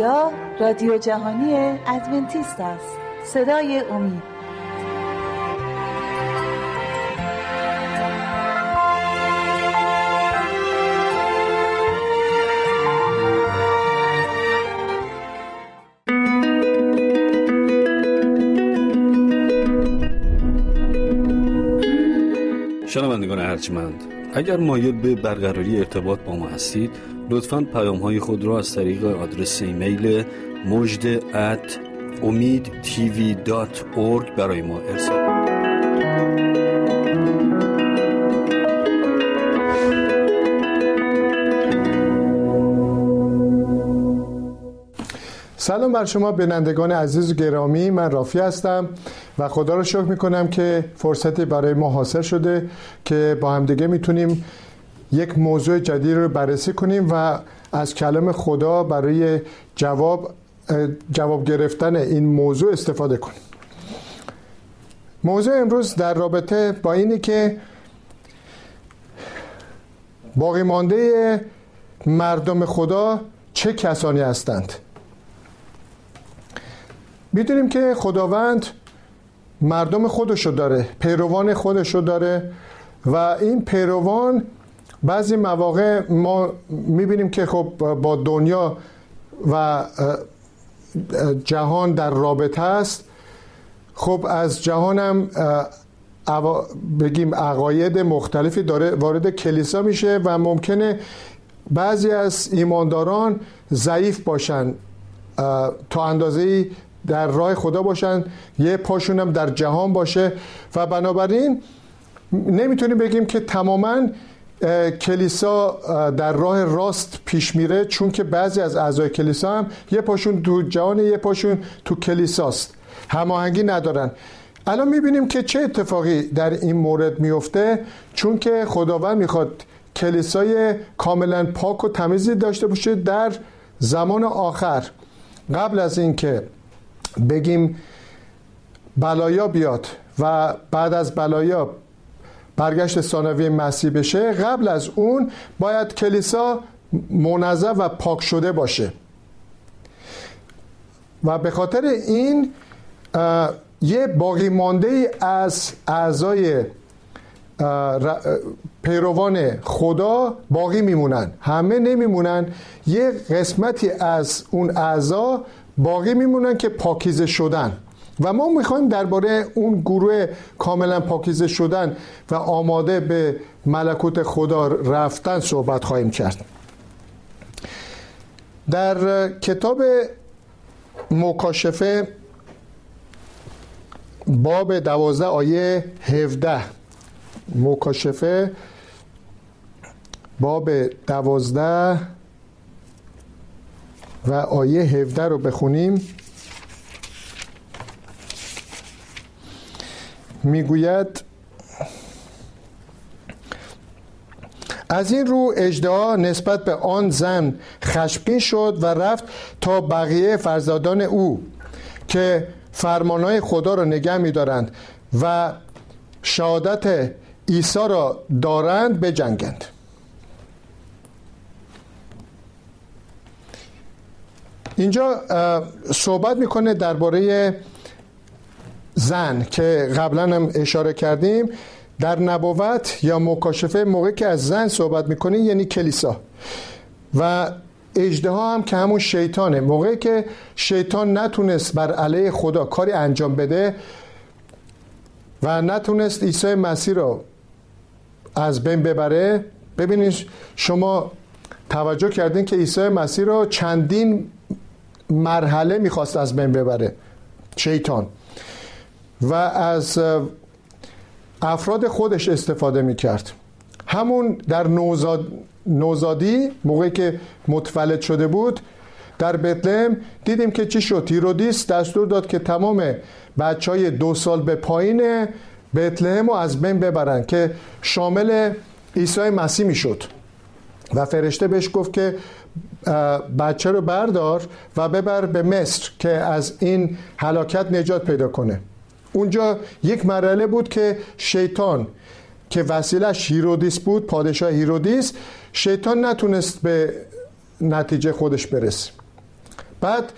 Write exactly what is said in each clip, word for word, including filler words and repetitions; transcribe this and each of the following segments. اینجا رادیو جهانی ادونتیست است، صدای امید. شنوندگان ارجمند، اگر مایل به برقراری ارتباط با ما هستید، لطفاً پیام‌های خود را از طریق آدرس ایمیل مجد ات امید تی وی دات اورگ برای ما ارسال کنید. سلام بر شما بینندگان عزیز و گرامی، من رافی هستم و خدا رو شکر میکنم که فرصتی برای ما حاصل شده که با همدیگه میتونیم یک موضوع جدید رو بررسی کنیم و از کلام خدا برای جواب جواب گرفتن این موضوع استفاده کنیم. موضوع امروز در رابطه با اینه که باقی مانده مردم خدا چه کسانی هستند. میدونیم که خداوند مردم خودشو داره، پیروان خودشو داره و این پیروان بعضی مواقع ما میبینیم که خب با دنیا و جهان در رابطه است. خب از جهانم بگیم عقاید مختلفی داره وارد کلیسا میشه و ممکنه بعضی از ایمانداران ضعیف باشن، تا اندازه‌ای در راه خدا باشن، یه پاشون هم در جهان باشه و بنابراین نمیتونیم بگیم که تماماً کلیسا در راه راست پیش میره، چون که بعضی از اعضای کلیسا هم یه پاشون تو جهان، یه پاشون تو کلیساست، هماهنگی ندارن. الان میبینیم که چه اتفاقی در این مورد میفته، چون که خداوند میخواد کلیسای کاملا پاک و تمیزی داشته باشه در زمان آخر، قبل از اینکه بگیم بلایا بیاد و بعد از بلایا برگشت ثانوی مسیح بشه. قبل از اون باید کلیسا منظم و پاک شده باشه و به خاطر این یه باقی مانده از اعضای پیروان خدا باقی میمونن، همه نمیمونن، یه قسمتی از اون اعضا باقی میمونن که پاکیزه شدن و ما میخوایم درباره اون گروه کاملا پاکیزه شدن و آماده به ملکوت خدا رفتن صحبت خواهیم کرد. در کتاب مکاشفه باب دوازده آیه هفده، مکاشفه باب دوازده و آیه هفده رو بخونیم. میگوید: از این رو اژدها نسبت به آن زن خشمگین شد و رفت تا بقیه فرزندان او که فرمانهای خدا را نگه می‌دارند و شهادت عیسی را دارند بجنگند. اینجا صحبت میکنه درباره زن که قبلا هم اشاره کردیم. در نبوت یا مکاشفه موقعی که از زن صحبت میکنه یعنی کلیسا، و اژدها هم که همون شیطانه. موقعی که شیطان نتونست بر علیه خدا کاری انجام بده و نتونست عیسی مسیح را از بین ببره، ببینید شما توجه کردین که عیسی مسیح را چندین مرحله میخواست از بین ببره شیطان و از افراد خودش استفاده میکرد. همون در نوزاد، نوزادی موقعی که متولد شده بود در بتلهم دیدیم که چی شد. هیرودیس دستور داد که تمام بچه های دو سال به پایین بتلهم رو از بین ببرن که شامل عیسی مسیح میشد و فرشته بهش گفت که بچه رو بردار و ببر به مصر که از این هلاکت نجات پیدا کنه. اونجا یک مرحله بود که شیطان که وسیله‌اش هیرودیس بود، پادشاه هیرودیس، شیطان نتونست به نتیجه خودش برسه. بعد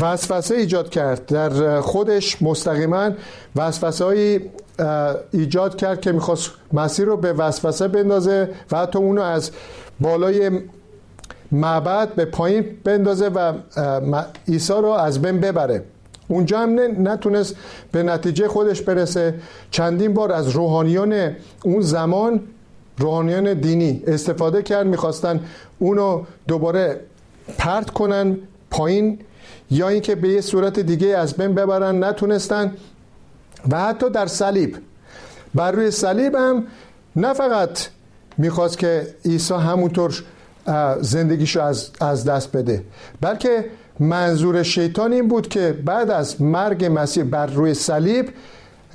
وسوسه ایجاد کرد در خودش، مستقیما وسوسه‌ای ایجاد کرد که میخواست مسیح رو به وسوسه بندازه و حتی اونو از بالای معبد به پایین بندازه و عیسی رو از بین ببره. اونجا هم نتونست به نتیجه خودش برسه. چندین بار از روحانیان اون زمان، روحانیان دینی استفاده کرد، میخواستن اونو دوباره پرت کنن پایین یا اینکه به یه صورت دیگه از بین ببرن، نتونستن. و حتی در صلیب، بر روی صلیب هم نه فقط میخواست که عیسی همونطور زندگیشو از از دست بده، بلکه منظور شیطان این بود که بعد از مرگ مسیح بر روی صلیب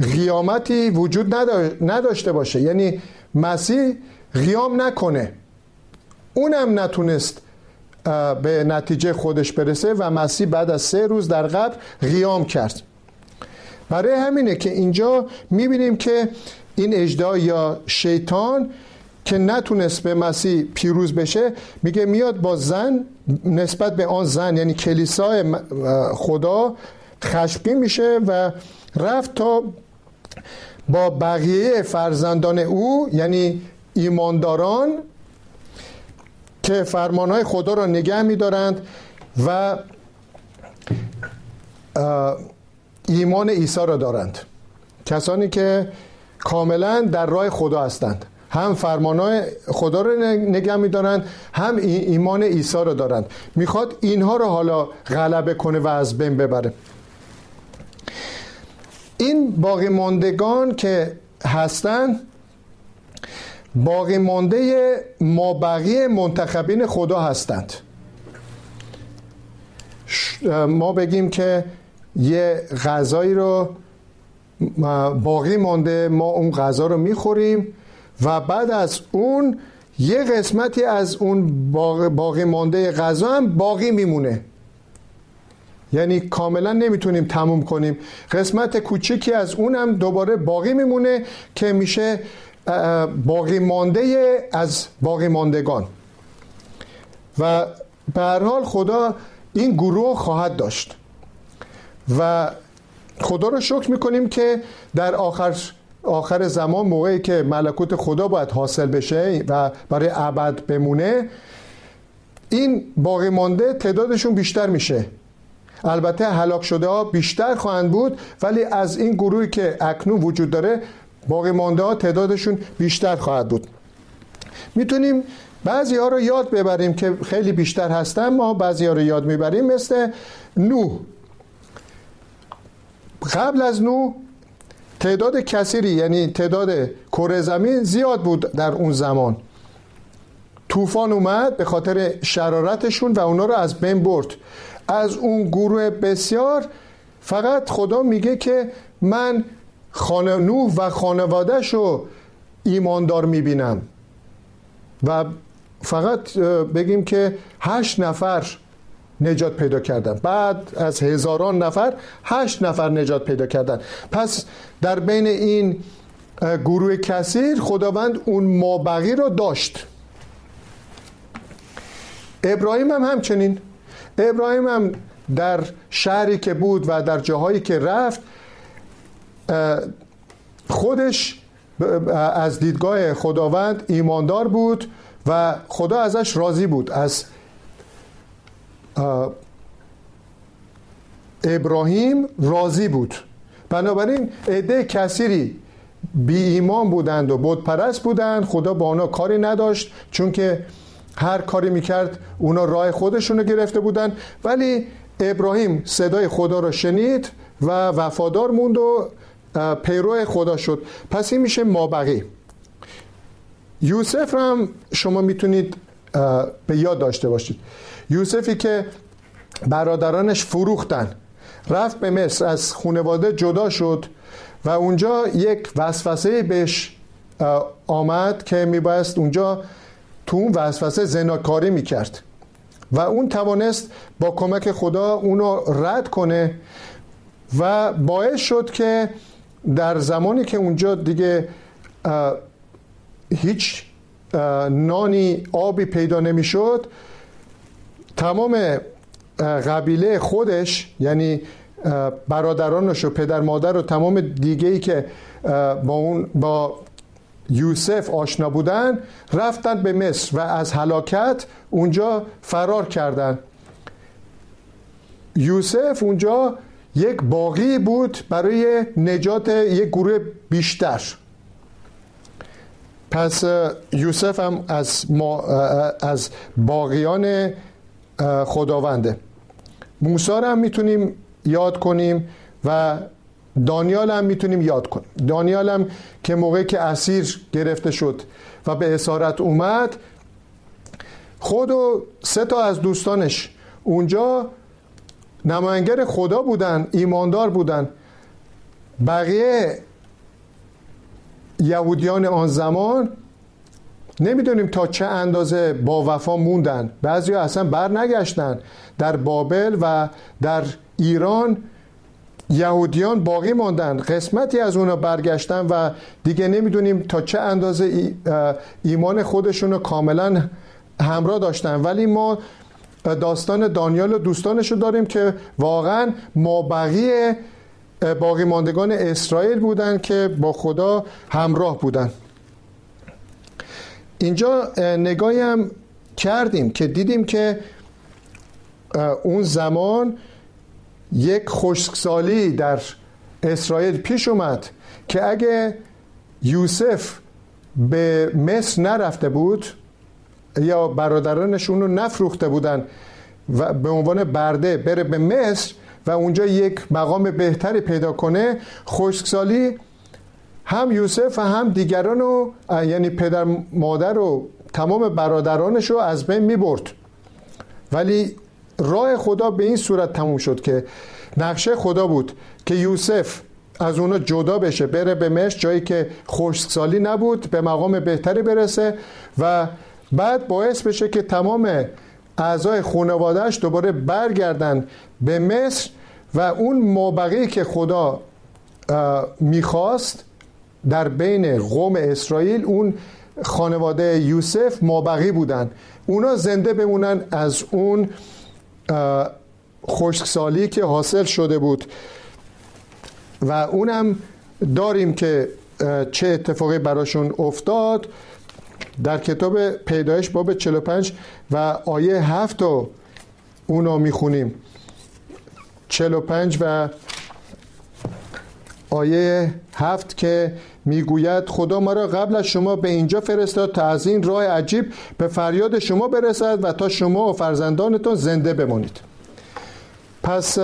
قیامتی وجود نداشته باشه، یعنی مسیح قیام نکنه. اونم نتونست به نتیجه خودش برسه و مسیح بعد از سه روز در قبر قیام کرد. برای همینه که اینجا میبینیم که این اجداد یا شیطان که نتونست به مسیح پیروز بشه، میگه میاد با زن، نسبت به آن زن یعنی کلیسای خدا خشمگین میشه و رفت تا با بقیه فرزندان او یعنی ایمانداران که فرمانهای خدا را نگه میدارند و ایمان عیسی را دارند، کسانی که کاملا در راه خدا هستند، هم فرمانهای خدا را نگه میدارند هم ایمان عیسی را دارند. میخواد اینها را حالا غلبه کنه و از بین ببره. این باقی ماندگان که هستند، باقی مانده ما بقیه منتخبین خدا هستند. ما بگیم که یه غذایی رو باقی مانده، ما اون غذا رو میخوریم و بعد از اون یه قسمتی از اون باقی مانده غذا هم باقی میمونه، یعنی کاملا نمیتونیم تموم کنیم. قسمت کوچیکی از اون هم دوباره باقی میمونه که میشه باقی مانده از باقی ماندگان. و به هر حال خدا این گروه خواهد داشت و خدا رو شکر میکنیم که در آخر آخر زمان، موقعی که ملکوت خدا باید حاصل بشه و برای ابد بمونه، این باقی مانده تعدادشون بیشتر میشه. البته هلاک شده ها بیشتر خواهند بود، ولی از این گروهی که اکنون وجود داره باقی مانده ها تعدادشون بیشتر خواهد بود. میتونیم بعضی ها رو یاد ببریم که خیلی بیشتر هستن، ما بعضی ها رو یاد میبریم، مثل نوح. قبل از نوح تعداد کثیری، یعنی تعداد کره زمین زیاد بود در اون زمان. طوفان اومد به خاطر شرارتشون و اونا رو از بین برد. از اون گروه بسیار فقط خدا میگه که من خانه نوح و خانواده‌اش رو ایماندار میبینم و فقط بگیم که هشت نفر نجات پیدا کردن، بعد از هزاران نفر هشت نفر نجات پیدا کردن. پس در بین این گروه کثیر خداوند اون مابقی رو داشت. ابراهیم هم همچنین، ابراهیم هم در شهری که بود و در جاهایی که رفت، خودش از دیدگاه خداوند ایماندار بود و خدا ازش راضی بود. از ابراهیم راضی بود. بنابراین عده کثیری بی ایمان بودند و بت پرست بودند، خدا با اونا کاری نداشت، چون که هر کاری میکرد اونا راه خودشونو گرفته بودن. ولی ابراهیم صدای خدا رو شنید و وفادار موند و پیرو خدا شد. پس این میشه مابقی. یوسف رو هم شما میتونید به یاد داشته باشید. یوسفی که برادرانش فروختن، رفت به مصر، از خانواده جدا شد و اونجا یک وسوسه بهش آمد که میبایست اونجا تو اون وسوسه زناکاری میکرد و اون توانست با کمک خدا اونو رد کنه و باعث شد که در زمانی که اونجا دیگه هیچ نانی آبی پیدا نمیشد، تمام قبیله خودش، یعنی برادرانش و پدر مادر و تمام دیگه‌ای که با اون با یوسف آشنا بودن رفتن به مصر و از هلاکت اونجا فرار کردن. یوسف اونجا یک باقی بود برای نجات یک گروه بیشتر. پس یوسف هم از, ما از باقیان خداونده. موسی هم میتونیم یاد کنیم و دانیال هم میتونیم یاد کنیم. دانیال هم که موقعی که اسیر گرفته شد و به اسارت اومد، خود و سه تا از دوستانش اونجا نماینده خدا بودن، ایماندار بودن. بقیه یهودیان آن زمان نمیدونیم تا چه اندازه با وفا موندن. بعضیا اصلا بر نگشتن. در بابل و در ایران یهودیان باقی ماندن، قسمتی از اونا برگشتن و دیگه نمیدونیم تا چه اندازه ایمان خودشون رو کاملا همراه داشتن. ولی ما داستان دانیال و دوستانش رو داریم که واقعا ما بقیه باقی ماندگان اسرائیل بودن که با خدا همراه بودن. اینجا نگاهی هم کردیم که دیدیم که اون زمان یک خشکسالی در اسرائیل پیش اومد که اگه یوسف به مصر نرفته بود یا برادرانش اونو نفروخته بودن و به عنوان برده بره به مصر و اونجا یک مقام بهتری پیدا کنه، خشکسالی هم یوسف و هم دیگران رو، یعنی پدر مادر و تمام برادرانش رو از بین میبرد. ولی راه خدا به این صورت تموم شد که نقشه خدا بود که یوسف از اونا جدا بشه، بره به مصر، جایی که خشکسالی نبود، به مقام بهتری برسه و بعد باعث بشه که تمام اعضای خانواده‌اش دوباره برگردن به مصر و اون مابقی که خدا میخواست در بین قوم اسرائیل، اون خانواده یوسف مابقی بودن، اونا زنده بمونن از اون خشکسالی که حاصل شده بود. و اونم داریم که چه اتفاقی براشون افتاد در کتاب پیدایش باب چهل و پنج و آیه هفت رو اونو میخونیم. چهل و پنج و آیه هفت که میگوید خدا ما را قبل از شما به اینجا فرستاد تا از این راه عجیب به فریاد شما برسد و تا شما و فرزندانتون زنده بمانید. پس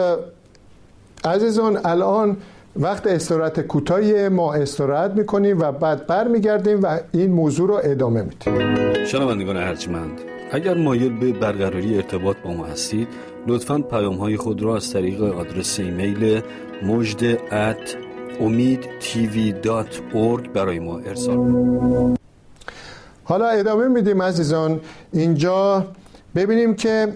عزیزان، الان وقت استراحت کوتاهی، ما استراحت میکنیم و بعد بر میگردیم و این موضوع رو ادامه میدیم. شنوندگان ارجمند، اگر مایل به برقراری ارتباط با ما هستید، لطفاً پیام‌های خود را از طریق آدرس ایمیل مجد ات امید تی وی دات اورگ برای ما ارسال کنید. حالا ادامه میدیم عزیزان. اینجا ببینیم که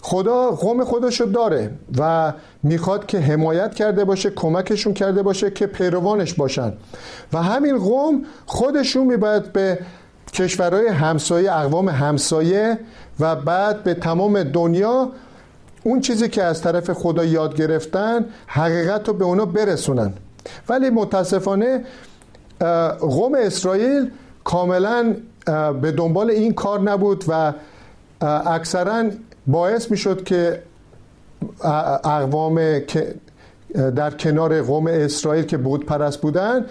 خدا قوم خودشو داره و میخواد که حمایت کرده باشه، کمکشون کرده باشه که پیروانش باشن و همین قوم خودشون میباید به کشورهای همسایه، اقوام همسایه و بعد به تمام دنیا اون چیزی که از طرف خدا یاد گرفتن حقیقت رو به اونا برسونن. ولی متاسفانه قوم اسرائیل کاملا به دنبال این کار نبود و اکثرا باعث می شد که اقوام در کنار قوم اسرائیل که بت پرست بودن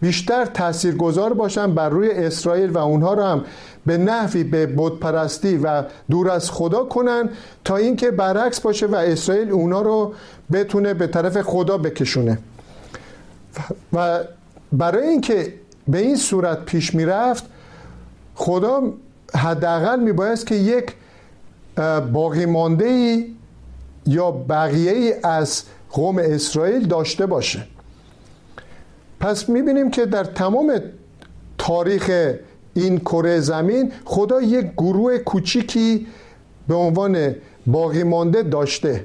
بیشتر تاثیرگذار باشن بر روی اسرائیل و اونها رو هم به نحوی به بت پرستی و دور از خدا کنن تا اینکه برعکس باشه و اسرائیل اونها رو بتونه به طرف خدا بکشونه. و برای اینکه به این صورت پیش میرفت، خدا حداقل میبایست که یک باقی مانده‌ای یا بقیه‌ای از قوم اسرائیل داشته باشه. پس میبینیم که در تمام تاریخ این کره زمین خدا یک گروه کوچیکی به عنوان باقی مانده داشته.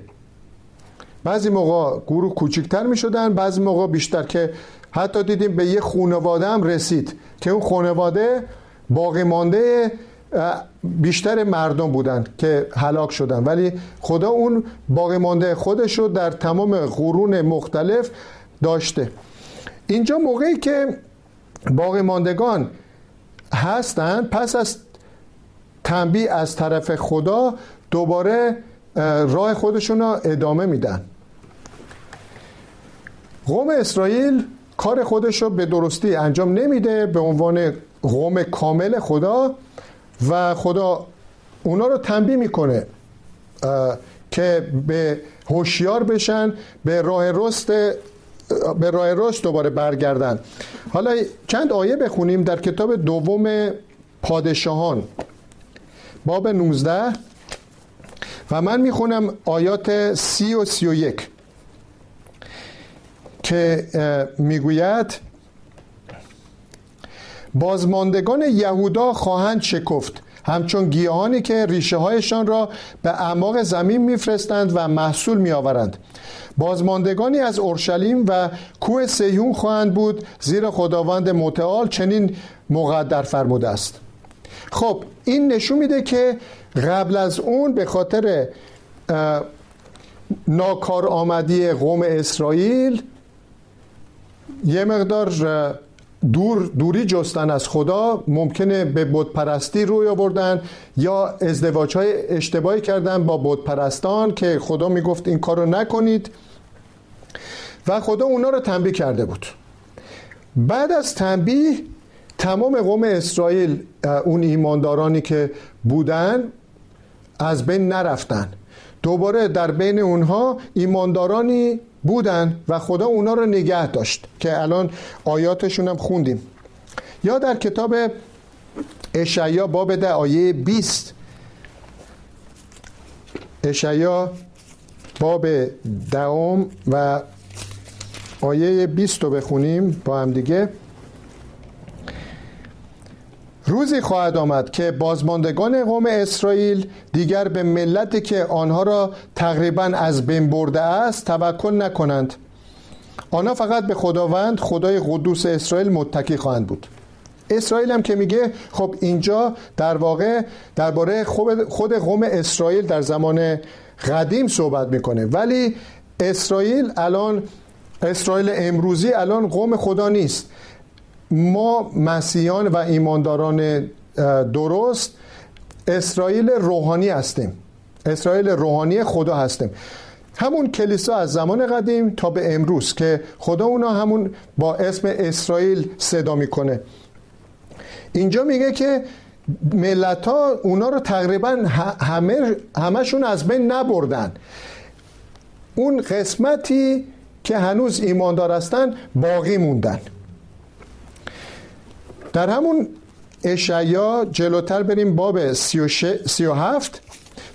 بعضی موقع گروه کوچکتر می شدن، بعضی موقع بیشتر، که حتی دیدیم به یه خانواده هم رسید که اون خانواده باقی مانده بیشتر مردم بودند که هلاک شدند، ولی خدا اون باقی مانده خودش رو در تمام قرون مختلف داشته. اینجا موقعی که باقی ماندگان هستند، پس از تنبیه از طرف خدا دوباره راه خودشون رو ادامه میدن. قوم اسرائیل کار خودش رو به درستی انجام نمیده به عنوان قوم کامل خدا، و خدا اونا رو تنبیه میکنه که به هوشیار بشن، به راه راست به راه راست دوباره برگردن. حالا چند آیه بخونیم در کتاب دوم پادشاهان باب نوزده و من میخونم آیات سی و سی و یک که میگوید بازماندگان یهودا خواهند شکفت همچون گیاهانی که ریشه هایشان را به اعماق زمین میفرستند و محصول میآورند. بازماندگانی از اورشلیم و کوه سیون خواهند بود، زیرا خداوند متعال چنین مقدر فرموده است. خب این نشون میده که قبل از اون به خاطر ناکارآمدی قوم اسرائیل یه مقدار دور دوری جستن از خدا، ممکنه به بت پرستی روی آوردن یا ازدواج‌های اشتباهی کردن با بت پرستان که خدا میگفت این کارو نکنید، و خدا اونا رو تنبیه کرده بود. بعد از تنبیه تمام قوم اسرائیل، اون ایماندارانی که بودن، از بین نرفتن. دوباره در بین اونها ایماندارانی بودن و خدا اونا رو نگه داشت که الان آیاتشون هم خوندیم. یا در کتاب اشعیا باب ده آیه بیست، اشعیا باب دهم و آیه بیست رو بخونیم با هم دیگه. روزی خواهد آمد که بازماندگان قوم اسرائیل دیگر به ملتی که آنها را تقریبا از بین برده است توکل نکنند. آنها فقط به خداوند خدای قدوس اسرائیل متکی خواهند بود. اسرائیل هم که میگه، خب اینجا در واقع درباره خود قوم اسرائیل در زمان قدیم صحبت میکنه، ولی اسرائیل الان، اسرائیل امروزی الان قوم خدا نیست. ما مسیحیان و ایمانداران درست اسرائیل روحانی هستیم، اسرائیل روحانی خدا هستیم، همون کلیسا از زمان قدیم تا به امروز که خدا اونا همون با اسم اسرائیل صدا میکنه. اینجا میگه که ملت ها اونا رو تقریبا همه همشون از بین نبردن، اون قسمتی که هنوز ایماندار هستن باقی موندن. در همون اشعیا جلوتر بریم باب سی و, ش... سی و هفت،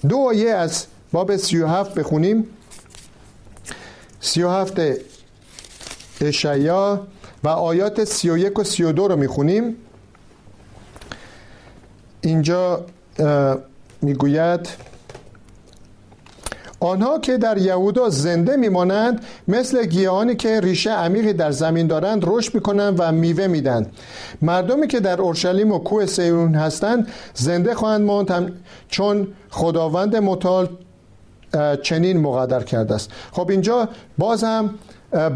دو آیه از باب سی و هفت بخونیم. سی و هفت اشعیا و آیات سی و یک و سی و دو رو میخونیم. اینجا میگوید آنها که در یهودا زنده میمانند مثل گیاهانی که ریشه عمیقی در زمین دارند رشد میکنند و میوه میدند. مردمی که در اورشلیم و کوه سیون هستند زنده خواهند ماند چون خداوند متعال چنین مقدر کرده است. خب اینجا باز هم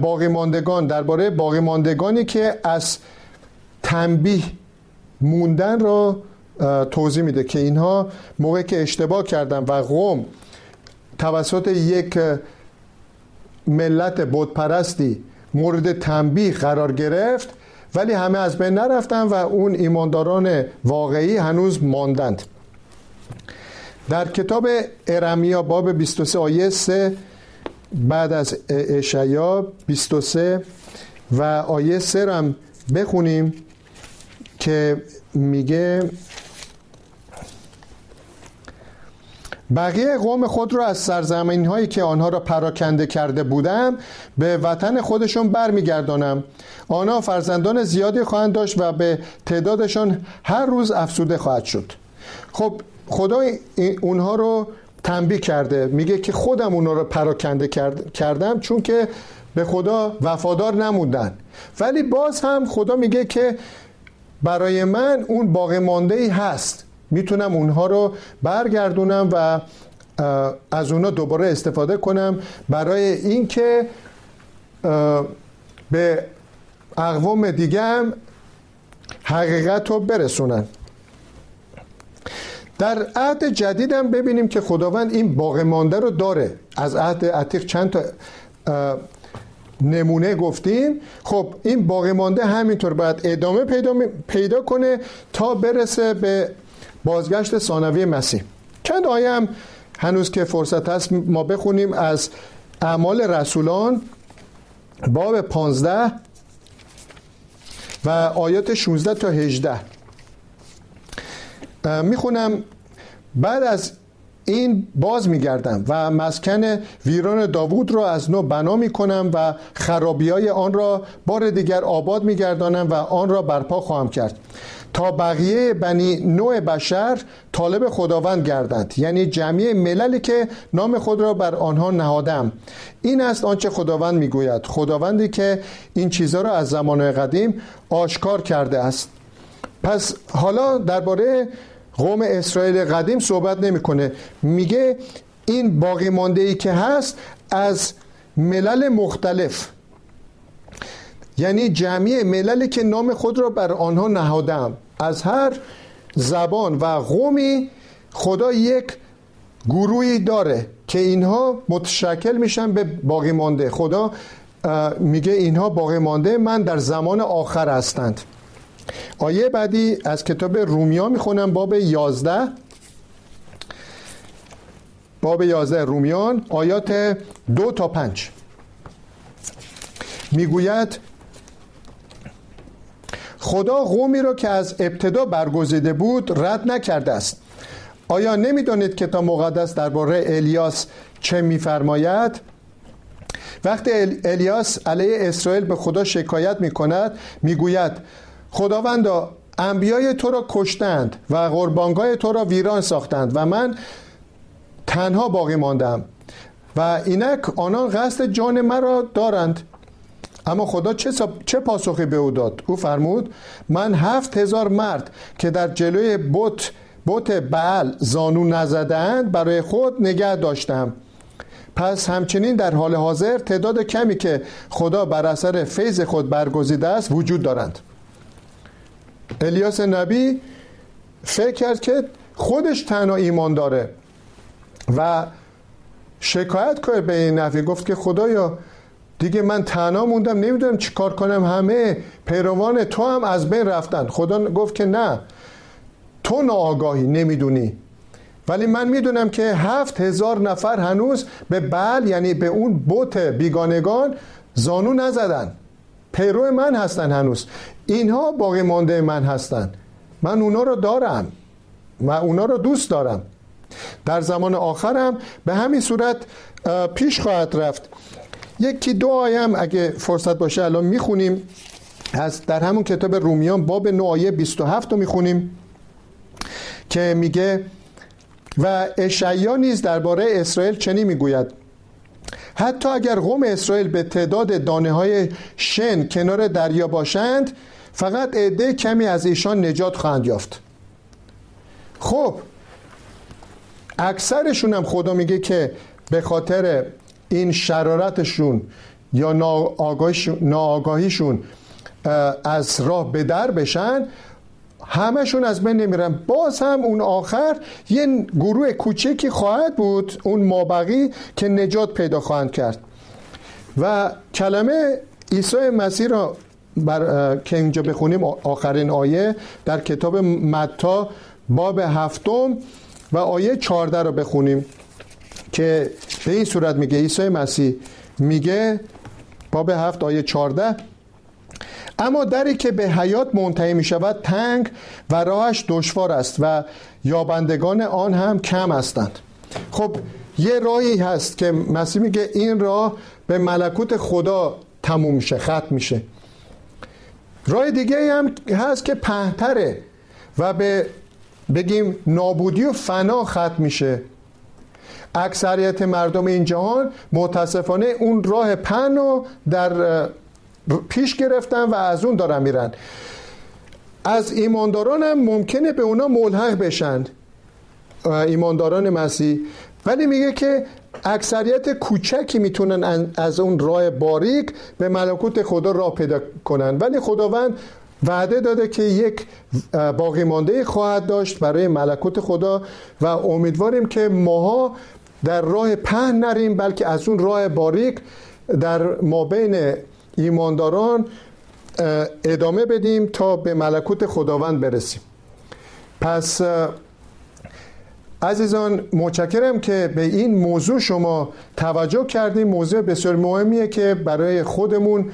باقی ماندگان، درباره باقی ماندگانی که از تنبیه موندن را توضیح میده که اینها موقعی که اشتباه کردند و قوم توسط یک ملت بت پرستی مورد تنبیه قرار گرفت، ولی همه از بین نرفتن و اون ایمانداران واقعی هنوز ماندند. در کتاب ارمیا باب بیست و سه آیه سه بعد از اشعیا بیست و سه و آیه سه رو هم بخونیم که میگه بقیه قوم خود را از سرزمین هایی که آنها را پراکنده کرده بودم به وطن خودشون برمیگردانم. آنها فرزندان زیادی خواهند داشت و به تعدادشان هر روز افزوده خواهد شد. خب خدا اونها رو تنبیه کرده، میگه که خودم اونها رو پراکنده کردم چون که به خدا وفادار نموندن، ولی باز هم خدا میگه که برای من اون باقی مانده‌ای هست میتونم اونها رو برگردونم و از اونها دوباره استفاده کنم برای اینکه به اقوام دیگه هم حقیقت رو برسونن. در عهد جدید هم ببینیم که خداوند این باقی مانده رو داره. از عهد عتیق چند تا نمونه گفتیم. خب این باقی مانده همینطور باید ادامه پیدا, پیدا کنه تا برسه به بازگشت ثانوی مسیح. چند آیه هم هنوز که فرصت هست ما بخونیم از اعمال رسولان باب پانزده و آیات شانزده تا هجده میخونم. بعد از این باز میگردم و مسکن ویران داوود را از نو بنا میکنم و خرابی‌های آن را بار دیگر آباد میگردانم و آن را برپا خواهم کرد تا بقیه بنی نوع بشر طالب خداوند گردند، یعنی جمعی مللی که نام خود را بر آنها نهادم. این است آنچه خداوند میگوید، خداوندی که این چیزها را از زمان قدیم آشکار کرده است. پس حالا درباره قوم اسرائیل قدیم صحبت نمیکنه، میگه این باقی مانده ای که هست از ملل مختلف، یعنی جمعی مللی که نام خود را بر آنها نهادم. از هر زبان و قومی خدا یک گروهی داره که اینها متشکل میشن به باقی مانده. خدا میگه اینها باقی مانده من در زمان آخر هستند. آیه بعدی از کتاب رومیا میخونم، باب یازده، باب یازده رومیان آیات دو تا پنج میگوید خدا قومی را که از ابتدا برگزیده بود رد نکرده است. آیا نمیدانید که کتاب مقدس درباره الیاس چه میفرماید؟ وقتی الیاس علیه اسرائیل به خدا شکایت میکند میگوید خداوندا انبیای تو را کشتند و قربانگاه تو را ویران ساختند و من تنها باقی ماندم و اینک آنان قصد جان مرا دارند. اما خدا چه, چه پاسخی به او داد؟ او فرمود من هفت هزار مرد که در جلوی بت بت بعل زانو نزدند برای خود نگه داشتم. پس همچنین در حال حاضر تعداد کمی که خدا بر اثر فیض خود برگزیده است وجود دارند. الیاس نبی فکر کرد که خودش تنها ایمان داره و شکایت کرد به این نفی، گفت که خدایا دیگه من تنها موندم، نمیدونم چی کار کنم، همه پیروان تو هم از بین رفتن. خدا گفت که نه، تو ناآگاهی نمیدونی، ولی من میدونم که هفت هزار نفر هنوز به بعل، یعنی به اون بت بیگانگان زانو نزدن، پیرو من هستن هنوز، اینها باقی مانده من هستن، من اونا رو دارم، من اونا رو دوست دارم. در زمان آخرم به همین صورت پیش خواهد رفت. یکی دو آیه هم اگه فرصت باشه الان میخونیم از در همون کتاب رومیان باب نه آیه بیست و هفت رو میخونیم که میگه و اشعیا نیز درباره اسرائیل چنین میگوید حتی اگر قوم اسرائیل به تعداد دانه های شن کنار دریا باشند فقط عده کمی از ایشان نجات خواهند یافت. خب اکثرشون هم خدا میگه که به خاطر این شرارتشون یا ناآگاهیشون از راه به در بشن، همشون از بین نمیرن. باز هم اون آخر یه گروه کوچکی خواهد بود، اون مابقی که نجات پیدا خواهند کرد. و کلمه عیسی مسیح را بر... که اینجا بخونیم آخرین آیه در کتاب متی باب هفتم و آیه چهارده را بخونیم که به این صورت میگه. عیسی مسیح میگه باب هفت آیه چهارده اما دری که به حیات منتهی می شود تنگ و راهش دشوار است و یابندگان آن هم کم هستند. خب یه راهی هست که مسیح میگه این راه به ملکوت خدا تموم میشه، ختم میشه. راه دیگه هم هست که پهتره و به بگیم نابودی و فنا ختم میشه. اکثریت مردم این جهان متاسفانه اون راه پهن رو در پیش گرفتن و از اون دارن میرن. از ایمانداران هم ممکنه به اونا ملحق بشن ایمانداران مسیح، ولی میگه که اکثریت کوچکی میتونن از اون راه باریک به ملکوت خدا راه پیدا کنن، ولی خداوند وعده داده که یک باقی مانده خواهد داشت برای ملکوت خدا و امیدواریم که ماها در راه پهن نریم، بلکه از اون راه باریک در مابین ایمانداران ادامه بدیم تا به ملکوت خداوند برسیم. پس عزیزان متشکرم که به این موضوع شما توجه کردیم. موضوع بسیار مهمیه که برای خودمون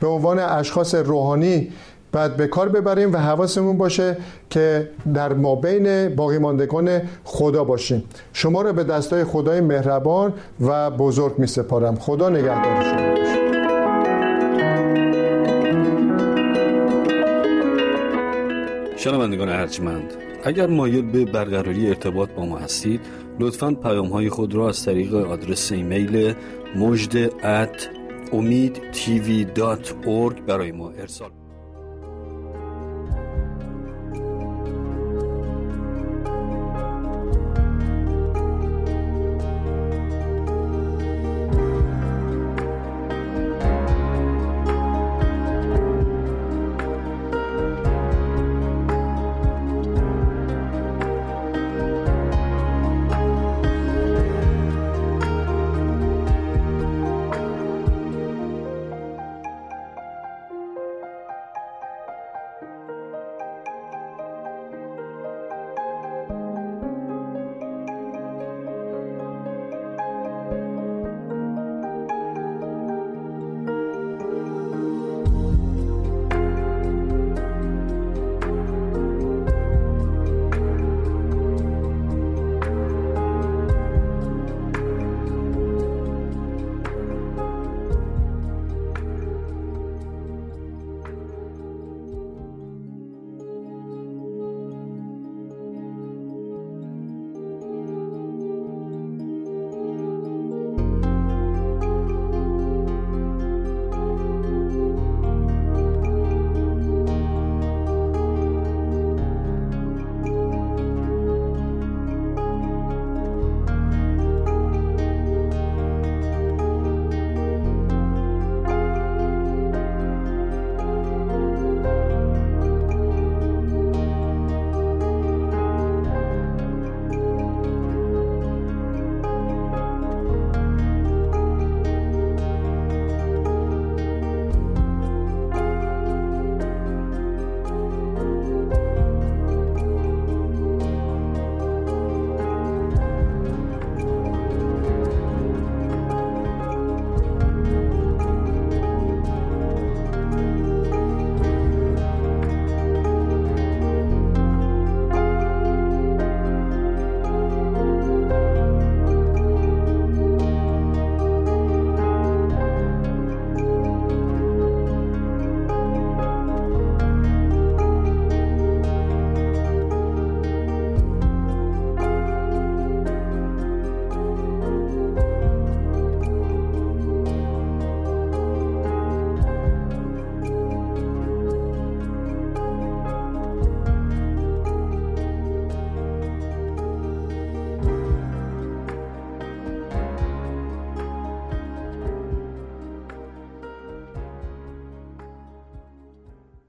به عنوان اشخاص روحانی باید به کار ببریم و حواسمون باشه که در مابین باقی ماندگان خدا باشیم. شما را به دستای خدای مهربان و بزرگ می سپارم. خدا نگهدار شما. شنوندگان ارجمند، اگر مایل به برقراری ارتباط با ما هستید، لطفاً پیام‌های خود را از طریق آدرس ایمیل مجد ات امید تی وی دات اورگ برای ما ارسال